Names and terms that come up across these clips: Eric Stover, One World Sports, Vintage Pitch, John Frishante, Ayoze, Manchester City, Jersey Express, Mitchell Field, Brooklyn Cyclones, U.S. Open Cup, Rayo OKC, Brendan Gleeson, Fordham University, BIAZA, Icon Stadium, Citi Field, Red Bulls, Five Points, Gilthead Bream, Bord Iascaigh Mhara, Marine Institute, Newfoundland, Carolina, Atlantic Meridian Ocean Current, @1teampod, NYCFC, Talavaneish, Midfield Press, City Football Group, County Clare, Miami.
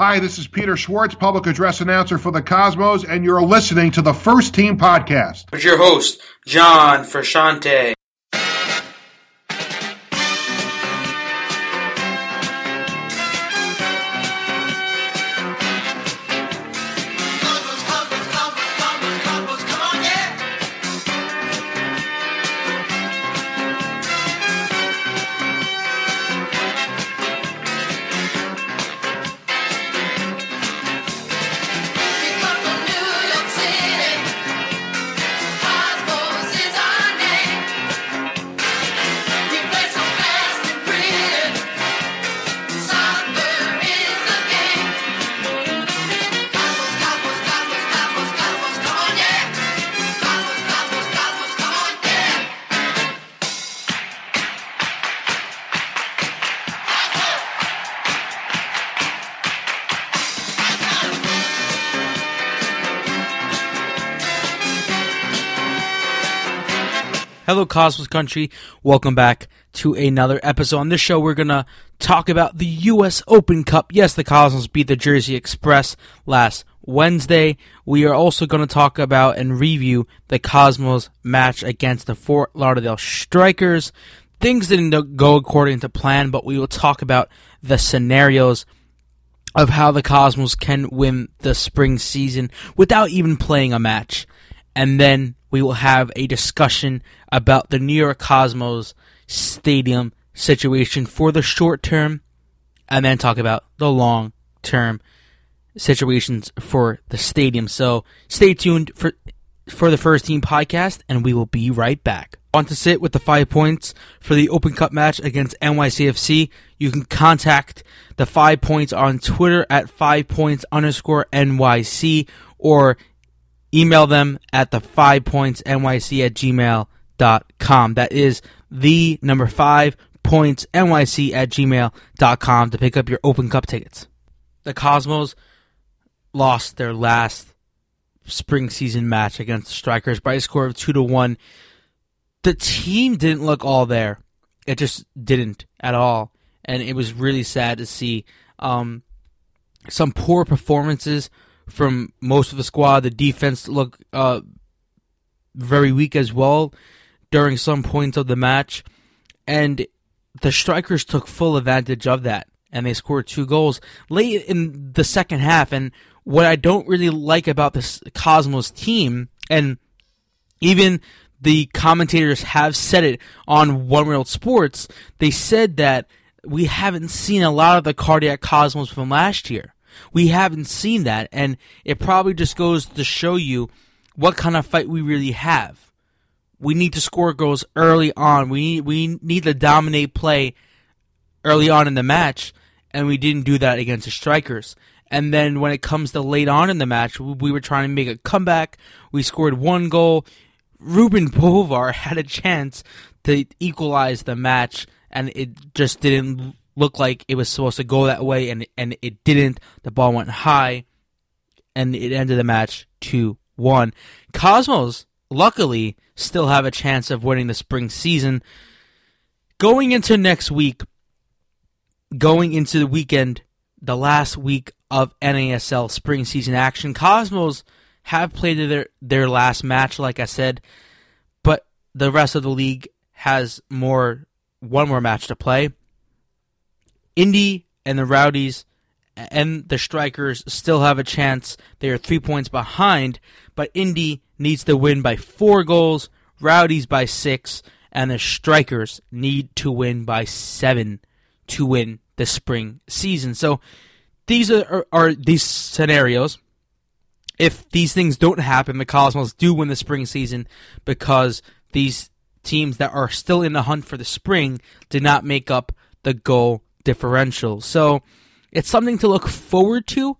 Hi, this is Peter Schwartz, public address announcer for the Cosmos, and you're listening to the First Team Podcast. Here's your host, John Frishante. Hello, Cosmos Country. Welcome back to another episode. On this show, we're going to talk about the U.S. Open Cup. Yes, the Cosmos beat the Jersey Express last Wednesday. We are also going to talk about and review the Cosmos match against the Fort Lauderdale Strikers. Things didn't go according to plan, but we will talk about the scenarios of how the Cosmos can win the spring season without even playing a match. And then we will have a discussion about the New York Cosmos stadium situation for the short term, and then talk about the long term situations for the stadium. So stay tuned for the First Team Podcast, and we will be right back. Want to sit with the 5 points for the Open Cup match against NYCFC? You can contact the 5 Points on Twitter at 5points_NYC, or email them at the 5pointsnyc@gmail.com. That is the number 5pointsnyc@gmail.com to pick up your Open Cup tickets. The Cosmos lost their last spring season match against the Strikers by a score of 2-1. The team didn't look all there. It just didn't at all. And it was really sad to see some poor performances from most of the squad. The defense looked very weak as well during some points of the match, and the Strikers took full advantage of that, and they scored 2 goals late in the second half. And what I don't really like about this Cosmos team, and even the commentators have said it on One World Sports, they said that we haven't seen a lot of the cardiac Cosmos from last year. We haven't seen that, and it probably just goes to show you what kind of fight we really have. We need to score goals early on. We need to dominate play early on in the match, and we didn't do that against the Strikers. And then when it comes to late on in the match, we were trying to make a comeback. We scored 1 goal. Ruben Bovar had a chance to equalize the match, and it just didn't looked like it was supposed to go that way, and it didn't. The ball went high, and it ended the match 2-1. Cosmos, luckily, still have a chance of winning the spring season. Going into next week, going into the weekend, the last week of NASL spring season action, Cosmos have played their last match, like I said, but the rest of the league has one more match to play. Indy and the Rowdies and the Strikers still have a chance. They are 3 points behind, but Indy needs to win by 4 goals, Rowdies by 6, and the Strikers need to win by 7 to win the spring season. So these are these scenarios. If these things don't happen, the Cosmos do win the spring season because these teams that are still in the hunt for the spring did not make up the goal differential. So it's something to look forward to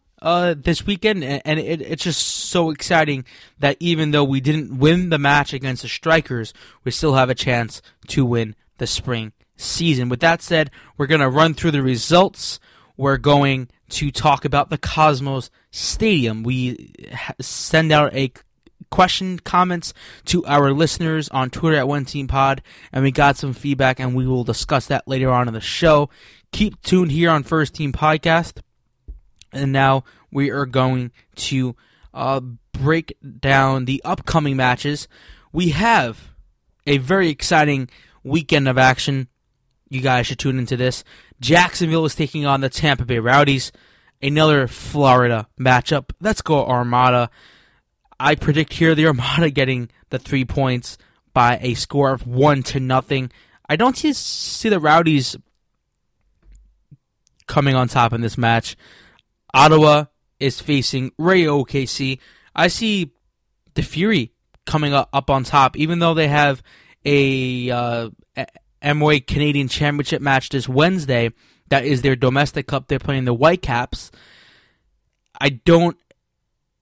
this weekend, and it's just so exciting that even though we didn't win the match against the Strikers, we still have a chance to win the spring season. With that said, we're going to run through the results. We're going to talk about the Cosmos Stadium. We send out a question, comments to our listeners on Twitter at One Team Pod, and we got some feedback, and we will discuss that later on in the show. Keep tuned here on First Team Podcast. And now we are going to break down the upcoming matches. We have a very exciting weekend of action. You guys should tune into this. Jacksonville is taking on the Tampa Bay Rowdies. Another Florida matchup. Let's go Armada. I predict here the Armada getting the 3 points by a score of 1-0. I don't see the Rowdies coming on top in this match. Ottawa is facing Rayo OKC. I see the Fury coming up on top, even though they have a MOA Canadian Championship match this Wednesday. That is their domestic cup. They're playing the Whitecaps. I don't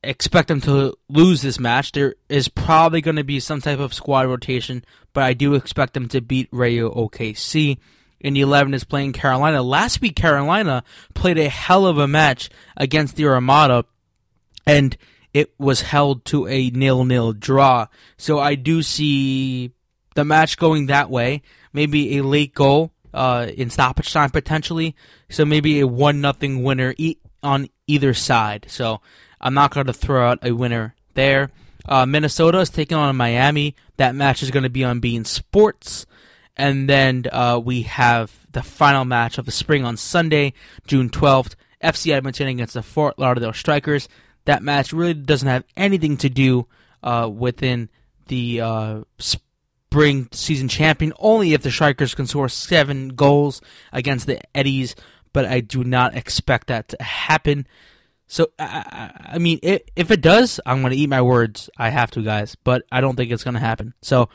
expect them to lose this match. There is probably going to be some type of squad rotation, but I do expect them to beat Rayo OKC. And the 11 is playing Carolina. Last week, Carolina played a hell of a match against the Armada, and it was held to a 0-0 draw. So I do see the match going that way. Maybe a late goal in stoppage time, potentially. So maybe a 1-0 winner on either side. So I'm not going to throw out a winner there. Minnesota is taking on Miami. That match is going to be on beIN Sports. And then we have the final match of the spring on Sunday, June 12th. F.C. Edmonton against the Fort Lauderdale Strikers. That match really doesn't have anything to do within the spring season champion, only if the Strikers can score 7 goals against the Eddies, but I do not expect that to happen. So, I mean, if it does, I'm going to eat my words. I have to, guys, but I don't think it's going to happen. So,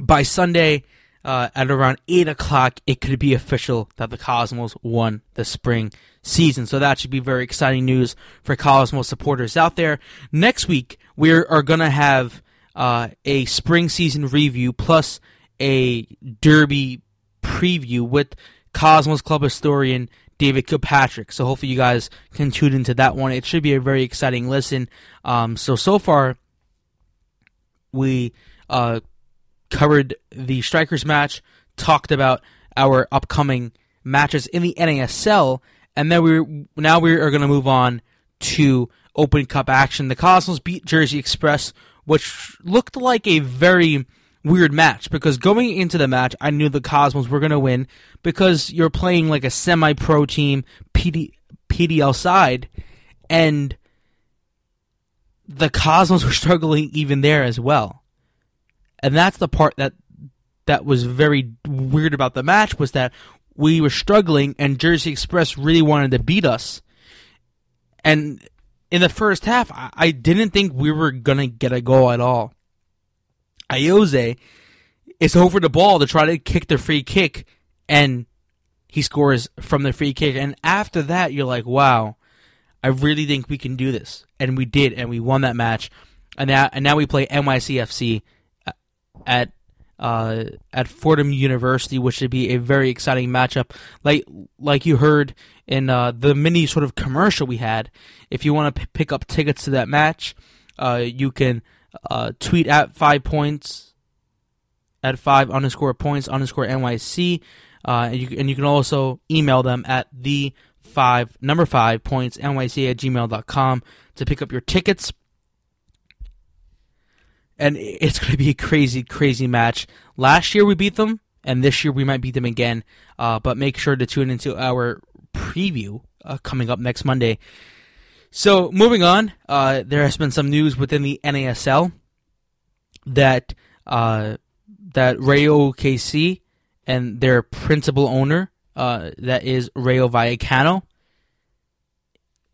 by Sunday, at around 8 o'clock, it could be official that the Cosmos won the spring season. So that should be very exciting news for Cosmos supporters out there. Next week, we are going to have a spring season review plus a derby preview with Cosmos Club historian David Kilpatrick. So hopefully you guys can tune into that one. It should be a very exciting listen. So far, we covered the Strikers match, talked about our upcoming matches in the NASL, and then we are going to move on to Open Cup action. The Cosmos beat Jersey Express, which looked like a very weird match, because going into the match, I knew the Cosmos were going to win, because you're playing like a semi-pro team, PDL side, and the Cosmos were struggling even there as well. And that's the part that was very weird about the match, was that we were struggling and Jersey Express really wanted to beat us. And in the first half, I didn't think we were going to get a goal at all. Ayoze is over the ball to try to kick the free kick, and he scores from the free kick. And after that, you're like, wow, I really think we can do this. And we did, and we won that match. And now we play NYCFC at Fordham University, which should be a very exciting matchup. Like you heard in the mini sort of commercial we had, if you want to pick up tickets to that match, you can tweet at 5 points, at 5_points_NYC, and you can also email them at the 5pointsnyc@gmail.com to pick up your tickets. And it's going to be a crazy, crazy match. Last year we beat them, and this year we might beat them again. But make sure to tune into our preview coming up next Monday. So moving on, there has been some news within the NASL that Rayo OKC and their principal owner, that is Rayo Vallecano,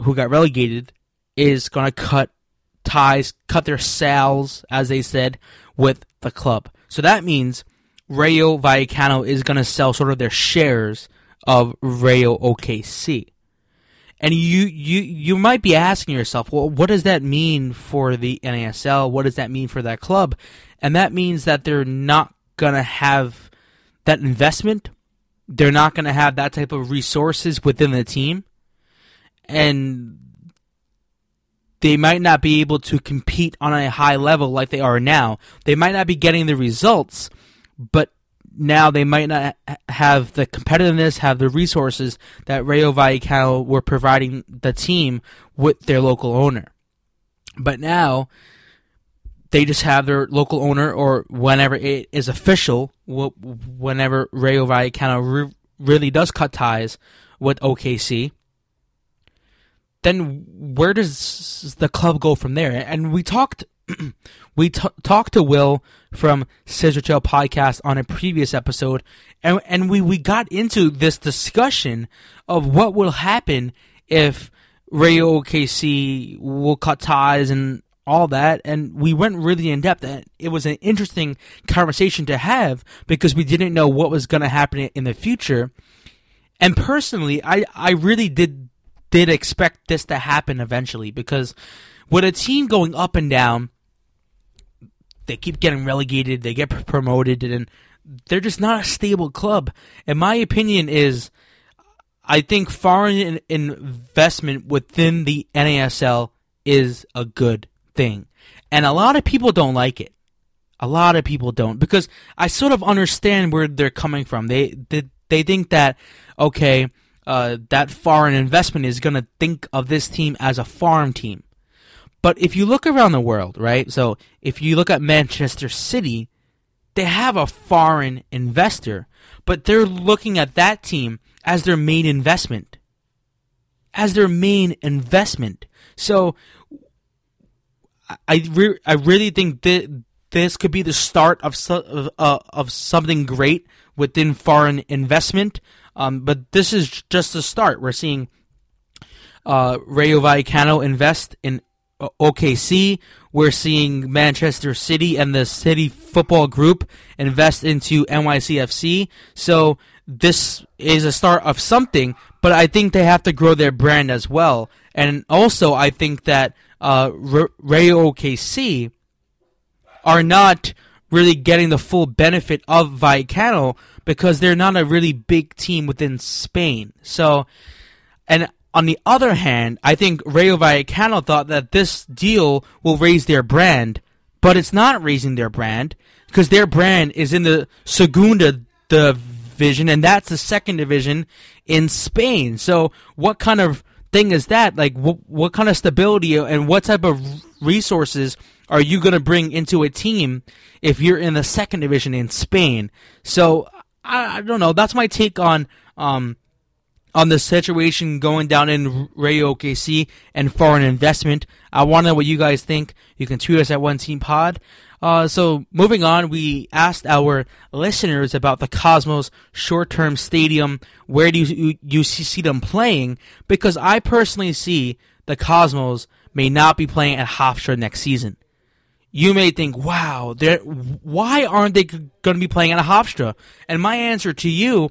who got relegated, is going to cut their sails, as they said, with the club. So that means Rayo Vallecano is going to sell sort of their shares of Rayo OKC. And you might be asking yourself, well, what does that mean for the NASL? What does that mean for that club? And that means that they're not going to have that investment. They're not going to have that type of resources within the team. And they might not be able to compete on a high level like they are now. They might not be getting the results, but now they might not have the competitiveness, have the resources that Rayo Vallecano were providing the team with their local owner. But now they just have their local owner, or whenever it is official, whenever Rayo Vallecano really does cut ties with OKC, then where does the club go from there? And we talked talked to Will from Scissor Trail Podcast on a previous episode, and we got into this discussion of what will happen if Rayo OKC will cut ties and all that, and we went really in depth, and it was an interesting conversation to have because we didn't know what was going to happen in the future. And personally, I really did expect this to happen eventually, because with a team going up and down, they keep getting relegated, they get promoted, and they're just not a stable club. And my opinion is, I think foreign investment within the NASL is a good thing. And a lot of people don't like it. A lot of people don't, because I sort of understand where they're coming from. They think that, okay, that foreign investment is going to think of this team as a farm team. But if you look around the world, right, so if you look at Manchester City, they have a foreign investor, but they're looking at that team as their main investment. So I really think that this could be the start of something great within foreign investment, but this is just the start. We're seeing Rayo Vallecano invest in OKC. We're seeing Manchester City and the City Football Group invest into NYCFC. So this is a start of something, but I think they have to grow their brand as well. And also, I think that Rayo OKC are not really getting the full benefit of Vallecano because they're not a really big team within Spain. So, and on the other hand, I think Rayo Vallecano thought that this deal will raise their brand, but it's not raising their brand because their brand is in the Segunda division, and that's the second division in Spain. So what kind of thing is that? Like, what kind of stability and what type of resources are you going to bring into a team if you're in the second division in Spain? So I don't know. That's my take on the situation going down in Rayo OKC and foreign investment. I want to know what you guys think. You can tweet us at One Team Pod. So moving on, we asked our listeners about the Cosmos short-term stadium. Where do you see them playing? Because I personally see the Cosmos may not be playing at Hofstra next season. You may think, wow, why aren't they going to be playing at Hofstra? And my answer to you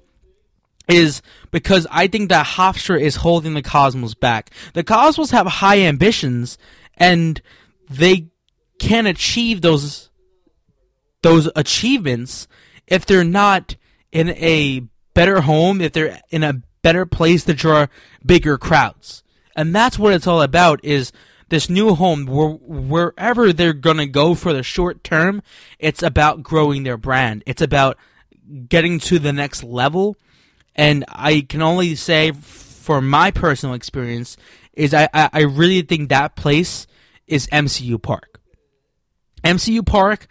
is because I think that Hofstra is holding the Cosmos back. The Cosmos have high ambitions, and they can achieve those achievements if they're not in a better home, if they're in a better place to draw bigger crowds. And that's what it's all about, is this new home, wherever they're going to go for the short term, it's about growing their brand. It's about getting to the next level. And I can only say, for my personal experience, is I really think that place is MCU Park. MCU Park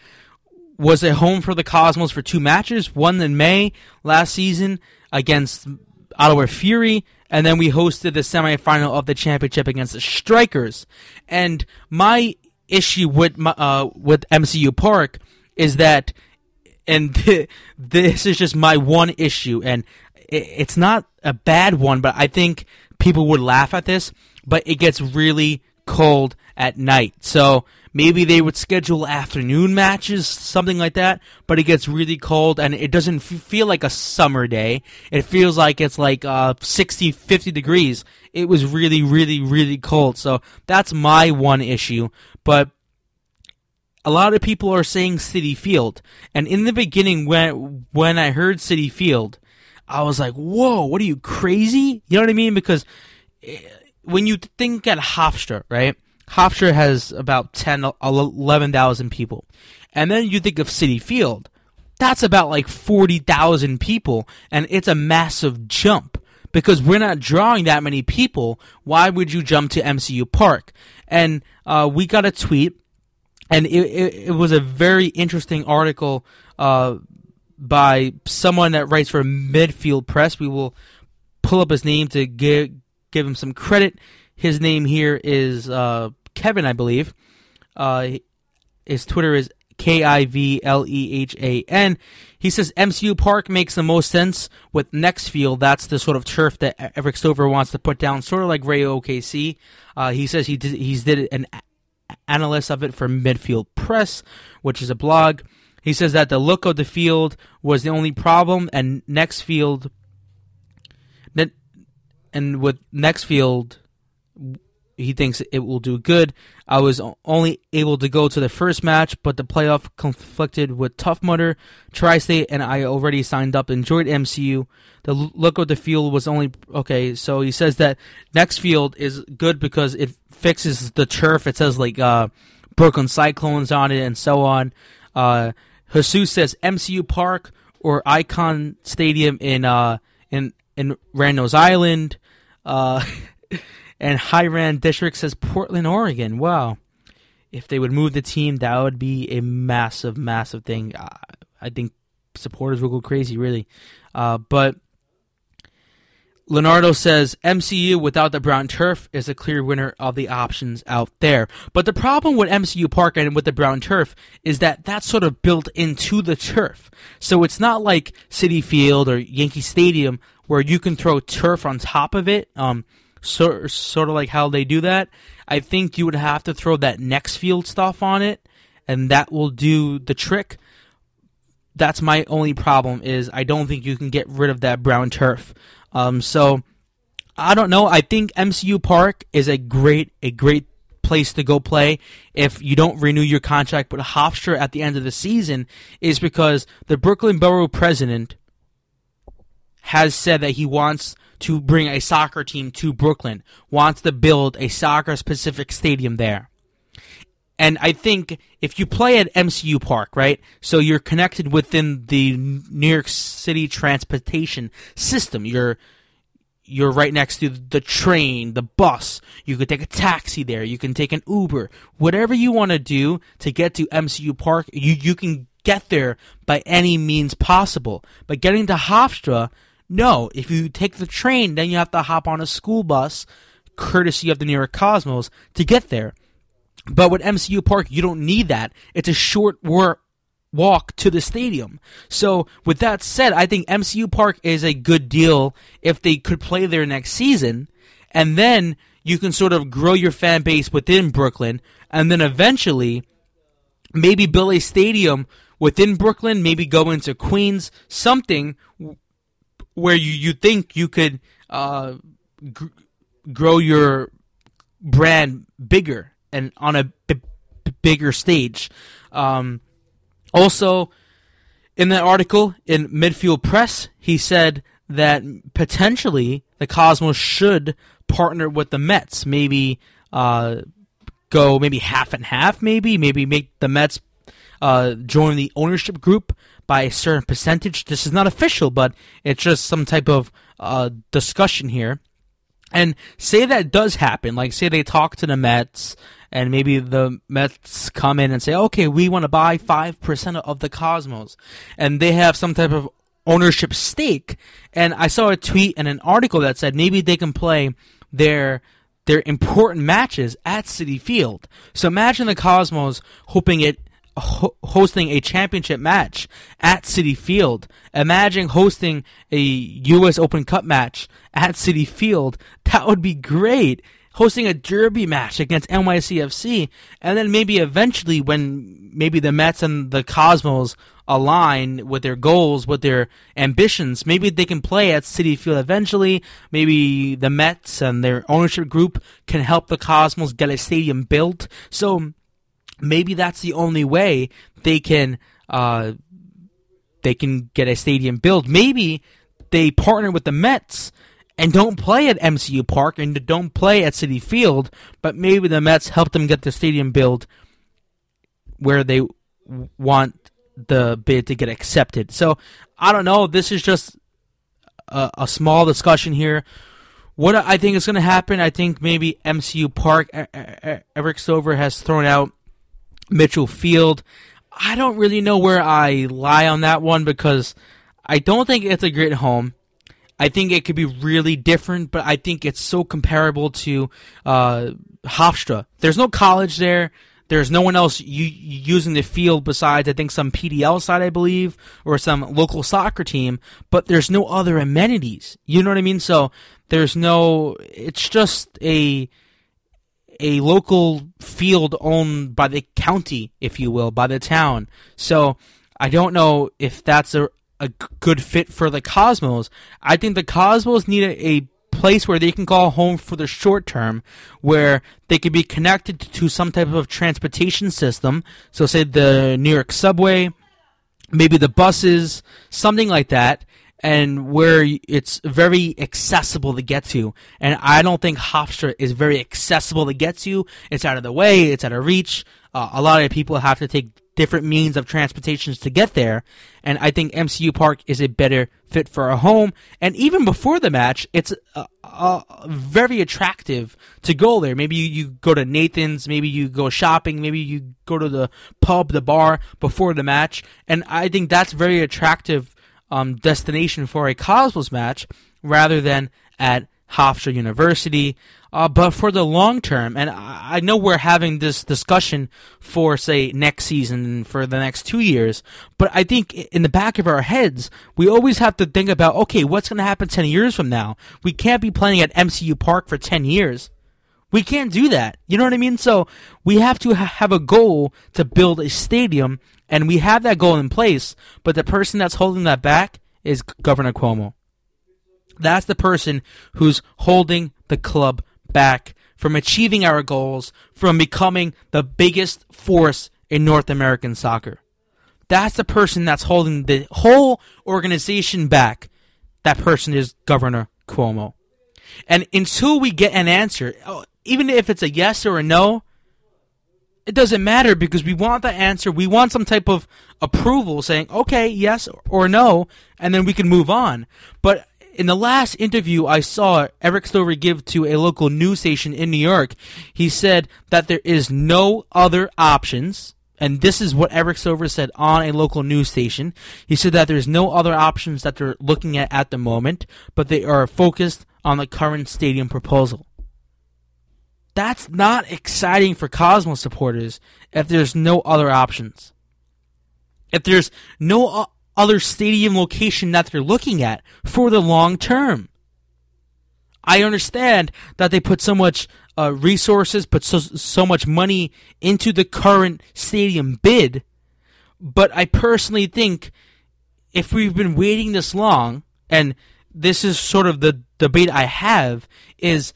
was a home for the Cosmos for two matches, one in May last season against Ottawa Fury, and then we hosted the semifinal of the championship against the Strikers. And my issue with MCU Park is that, and this is just my one issue, and it's not a bad one, but I think people would laugh at this, but it gets really cold at night. So maybe they would schedule afternoon matches, something like that, but it gets really cold, and it doesn't feel like a summer day. It feels like it's like 60, 50 degrees. It was really, really, really cold. So that's my one issue. But a lot of people are saying Citi Field. And in the beginning, when I heard Citi Field, I was like, whoa, what are you, crazy? You know what I mean? Because when you think at Hofstra, right? Hofstra has about 10,000, 11,000 people. And then you think of Citi Field. that's about like 40,000 people, and it's a massive jump. Because we're not drawing that many people, why would you jump to MCU Park? And we got a tweet, and it was a very interesting article by someone that writes for Midfield Press. We will pull up his name to give him some credit. His name here is Kevin, I believe. His Twitter is KIVLEHAN. He says MCU Park makes the most sense with Nexfield. That's the sort of turf that Eric Stover wants to put down, sort of like Rayo OKC. He says he did an analyst of it for Midfield Press, which is a blog. He says that the look of the field was the only problem, and with Nexfield, he thinks it will do good. I was only able to go to the first match, but the playoff conflicted with Tough Mudder, Tri-State, and I already signed up. Enjoyed MCU. The look of the field was only... Okay, so he says that Nexfield is good because it fixes the turf. It says, like, Brooklyn Cyclones on it and so on. Jesus says MCU Park or Icon Stadium in Randall's Island. And Hiran District says Portland, Oregon. Wow. If they would move the team, that would be a massive, massive thing. I think supporters will go crazy, really. But Leonardo says MCU without the brown turf is a clear winner of the options out there. But the problem with MCU Park and with the brown turf is that that's sort of built into the turf. So it's not like Citi Field or Yankee Stadium where you can throw turf on top of it. Sort of like how they do that. I think you would have to throw that Nexfield stuff on it, and that will do the trick. That's my only problem, is I don't think you can get rid of that brown turf. So I don't know. I think MCU Park is a great place to go play if you don't renew your contract with Hofstra at the end of the season, is because the Brooklyn Borough president has said that he wants to bring a soccer team to Brooklyn, wants to build a soccer-specific stadium there. And I think if you play at MCU Park, right, so you're connected within the New York City transportation system. You're right next to the train, the bus. You could take a taxi there. You can take an Uber. Whatever you want to do to get to MCU Park, you can get there by any means possible. But getting to Hofstra... No, if you take the train, then you have to hop on a school bus, courtesy of the New York Cosmos, to get there. But with MCU Park, you don't need that. It's a short walk to the stadium. So with that said, I think MCU Park is a good deal if they could play there next season. And then you can sort of grow your fan base within Brooklyn. And then eventually, maybe build a stadium within Brooklyn, maybe go into Queens, something... where you think you could grow your brand bigger and on a bigger stage. Also, in that article in Midfield Press, he said that potentially the Cosmos should partner with the Mets. Maybe go maybe half and half, maybe make the Mets join the ownership group by a certain percentage. This is not official, but it's just some type of discussion here. And say that does happen, like say they talk to the Mets, and maybe the Mets come in and say, okay, we want to buy 5% of the Cosmos, and they have some type of ownership stake. And I saw a tweet and an article that said maybe they can play their important matches at Citi Field. So imagine the Cosmos hosting a championship match at Citi Field. Imagine hosting a U.S. Open Cup match at Citi Field. That would be great. Hosting a derby match against NYCFC. And then maybe eventually when maybe the Mets and the Cosmos align with their goals, with their ambitions, maybe they can play at Citi Field eventually. Maybe the Mets and their ownership group can help the Cosmos get a stadium built. So... maybe that's the only way they can get a stadium built. Maybe they partner with the Mets and don't play at MCU Park and don't play at Citi Field, but maybe the Mets help them get the stadium built where they want the bid to get accepted. So I don't know. This is just a small discussion here. What I think is going to happen, I think maybe MCU Park, Eric Stover has thrown out Mitchell Field. I don't really know where I lie on that one because I don't think it's a great home. I think it could be really different, but I think it's so comparable to Hofstra. There's no college there. There's no one else using the field besides, I think, some PDL side, I believe, or some local soccer team, but there's no other amenities. You know what I mean? So there's no – it's just a local field owned by the county, if you will, by the town. So I don't know if that's a good fit for the Cosmos. I think the Cosmos need a place where they can call home for the short term, where they could be connected to some type of transportation system. So say the New York subway, maybe the buses, something like that, and where it's very accessible to get to. And I don't think Hofstra is very accessible to get to. It's out of the way. It's out of reach. A lot of people have to take different means of transportations to get there, and I think MCU Park is a better fit for a home. And even before the match, it's very attractive to go there. Maybe you go to Nathan's, maybe you go shopping, maybe you go to the pub, the bar before the match, and I think that's very attractive destination for a Cosmos match rather than at Hofstra University. But for the long term, and I know we're having this discussion for, say, next season, for the next 2 years, but I think in the back of our heads, we always have to think about, okay, what's going to happen 10 years from now? We can't be playing at MCU Park for 10 years. We can't do that. You know what I mean? So we have to have a goal to build a stadium, and we have that goal in place, but the person that's holding that back is Governor Cuomo. That's the person who's holding the club back from achieving our goals, from becoming the biggest force in North American soccer. That's the person that's holding the whole organization back. That person is Governor Cuomo. And until we get an answer, even if it's a yes or a no, it doesn't matter because we want the answer. We want some type of approval saying, okay, yes or no, and then we can move on. But in the last interview I saw Eric Stover give to a local news station in New York, he said that there is no other options, and this is what Eric Stover said on a local news station. He said that there's no other options that they're looking at the moment, but they are focused on the current stadium proposal. That's not exciting for Cosmos supporters if there's no other options. If there's no other stadium location that they're looking at for the long term. I understand that they put so much resources, put so much money into the current stadium bid, but I personally think if we've been waiting this long, and this is sort of the debate I have, is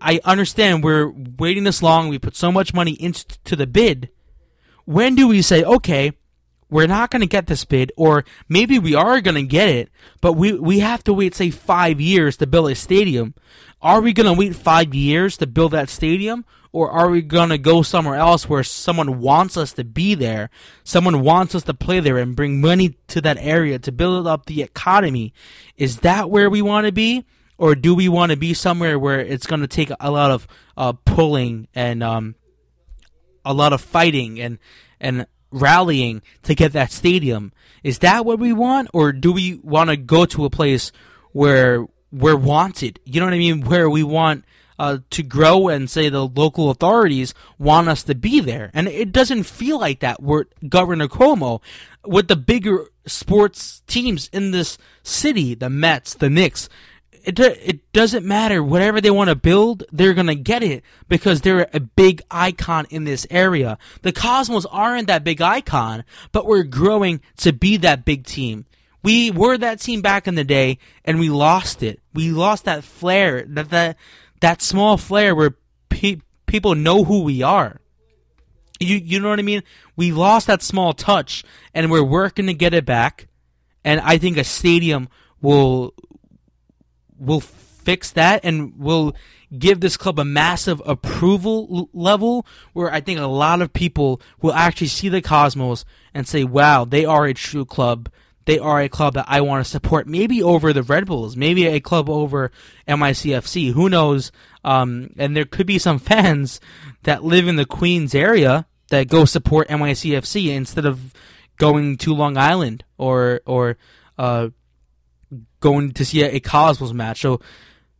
I understand we're waiting this long, we put so much money into the bid, when do we say, okay, we're not going to get this bid, or maybe we are going to get it, but we have to wait, say, 5 years to build a stadium. Are we going to wait 5 years to build that stadium, or are we going to go somewhere else where someone wants us to be there, someone wants us to play there and bring money to that area to build up the economy? Is that where we want to be, or do we want to be somewhere where it's going to take a lot of pulling and a lot of fighting and rallying to get that stadium? Is that what we want, or do we want to go to a place where we're wanted, you know what I mean, where we want to grow and say the local authorities want us to be there? And it doesn't feel like that with Governor Cuomo, with the bigger sports teams in this city, the Mets, the Knicks. It doesn't matter. Whatever they want to build, they're going to get it because they're a big icon in this area. The Cosmos aren't that big icon, but we're growing to be that big team. We were that team back in the day, and we lost it. We lost that flair, that small flair where people know who we are. You know what I mean? We lost that small touch, and we're working to get it back. And I think a stadium will fix that, and will give this club a massive approval level where I think a lot of people will actually see the Cosmos and say, wow, they are a true club. They are a club that I want to support, maybe over the Red Bulls, maybe a club over NYCFC, who knows. And there could be some fans that live in the Queens area that go support NYCFC instead of going to Long Island or going to see a Cosmos match. So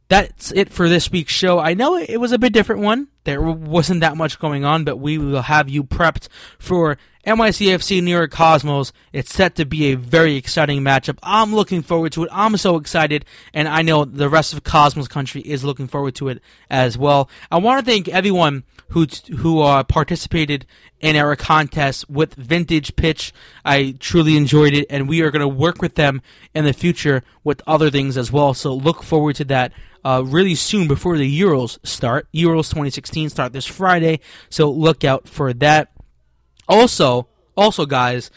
that's it for this week's show. I know it was a bit different one. There wasn't that much going on, but we will have you prepped for NYCFC New York Cosmos. It's set to be a very exciting matchup. I'm looking forward to it. I'm so excited, and I know the rest of Cosmos country is looking forward to it as well. I want to thank everyone who participated in our contest with Vintage Pitch. I truly enjoyed it, and we are going to work with them in the future with other things as well, so look forward to that. Really soon before the Euros start. Euros 2016 start this Friday, so look out for that. Also guys,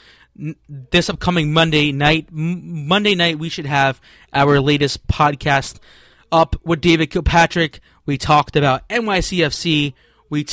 this upcoming Monday night, we should have our latest podcast up with David Kilpatrick. We talked about NYCFC. We're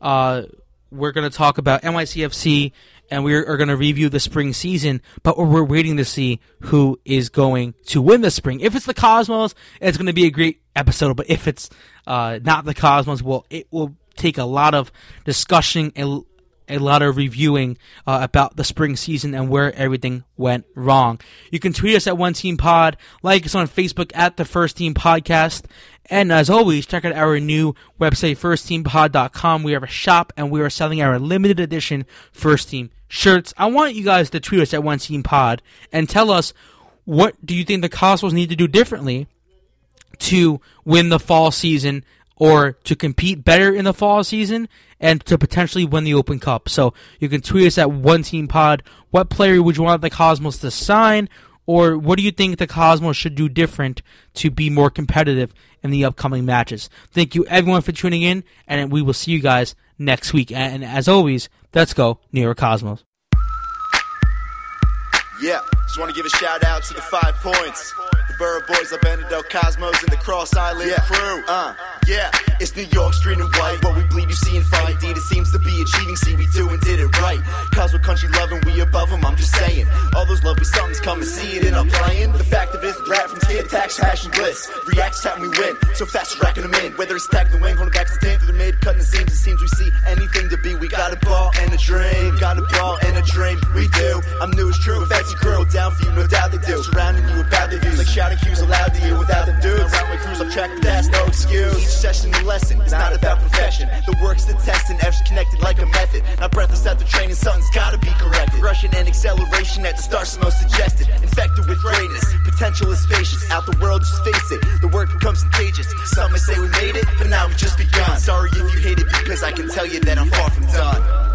going to talk about NYCFC, and we are going to review the spring season, but we're waiting to see who is going to win the spring. If it's the Cosmos, it's going to be a great episode, but if it's not the Cosmos, well, it will take a lot of discussion and a lot of reviewing about the spring season and where everything went wrong. You can tweet us at One Team Pod, like us on Facebook at The First Team Podcast, and as always, check out our new website, firstteampod.com. We have a shop, and we are selling our limited edition First Team shirts. I want you guys to tweet us at One Team Pod and tell us, what do you think the Cosmos need to do differently to win the fall season, or to compete better in the fall season, and to potentially win the Open Cup? So you can tweet us at One Team Pod. What player would you want the Cosmos to sign, or what do you think the Cosmos should do different to be more competitive in the upcoming matches? Thank you everyone for tuning in, and we will see you guys next week. And as always, let's go New York Cosmos. Yeah, just want to give a shout out to the 5 Points. The Borough Boys, up in the Cosmos, and the Cross Island crew. Yeah, it's New York, street and white. What we bleed, you see and fight. Indeed, it seems to be achieving. See, we do and did it right. Cosmo country loving, we above them, I'm just saying. All those lovely somethings come and see it in our playing. The fact of it, rap from skid attacks, hash and bliss. Reacts time we win, so fast racking them in. Whether it's tagging the wing, holding back to the team through the mid, cutting the seams, it seems we see anything to be. We got a ball and a dream. Got a ball and a dream, we do. I'm new, it's true. Fancy girl down for you, no doubt they do. Surrounding you about their views, like shouting cues aloud to you without them dudes. Around my crews, I'm track, but that's no excuse. Each session a lesson, it's not about perfection. The work's the test, and F's connected like a method. Now breathless after training, something's gotta be corrected. Rushing and acceleration at the start's most suggested. Infected with greatness, potential is spacious. Out the world, just face it, the work becomes contagious. Some may say we made it, but now we've just begun. Sorry if you hate it, because I can tell you that I'm far from done.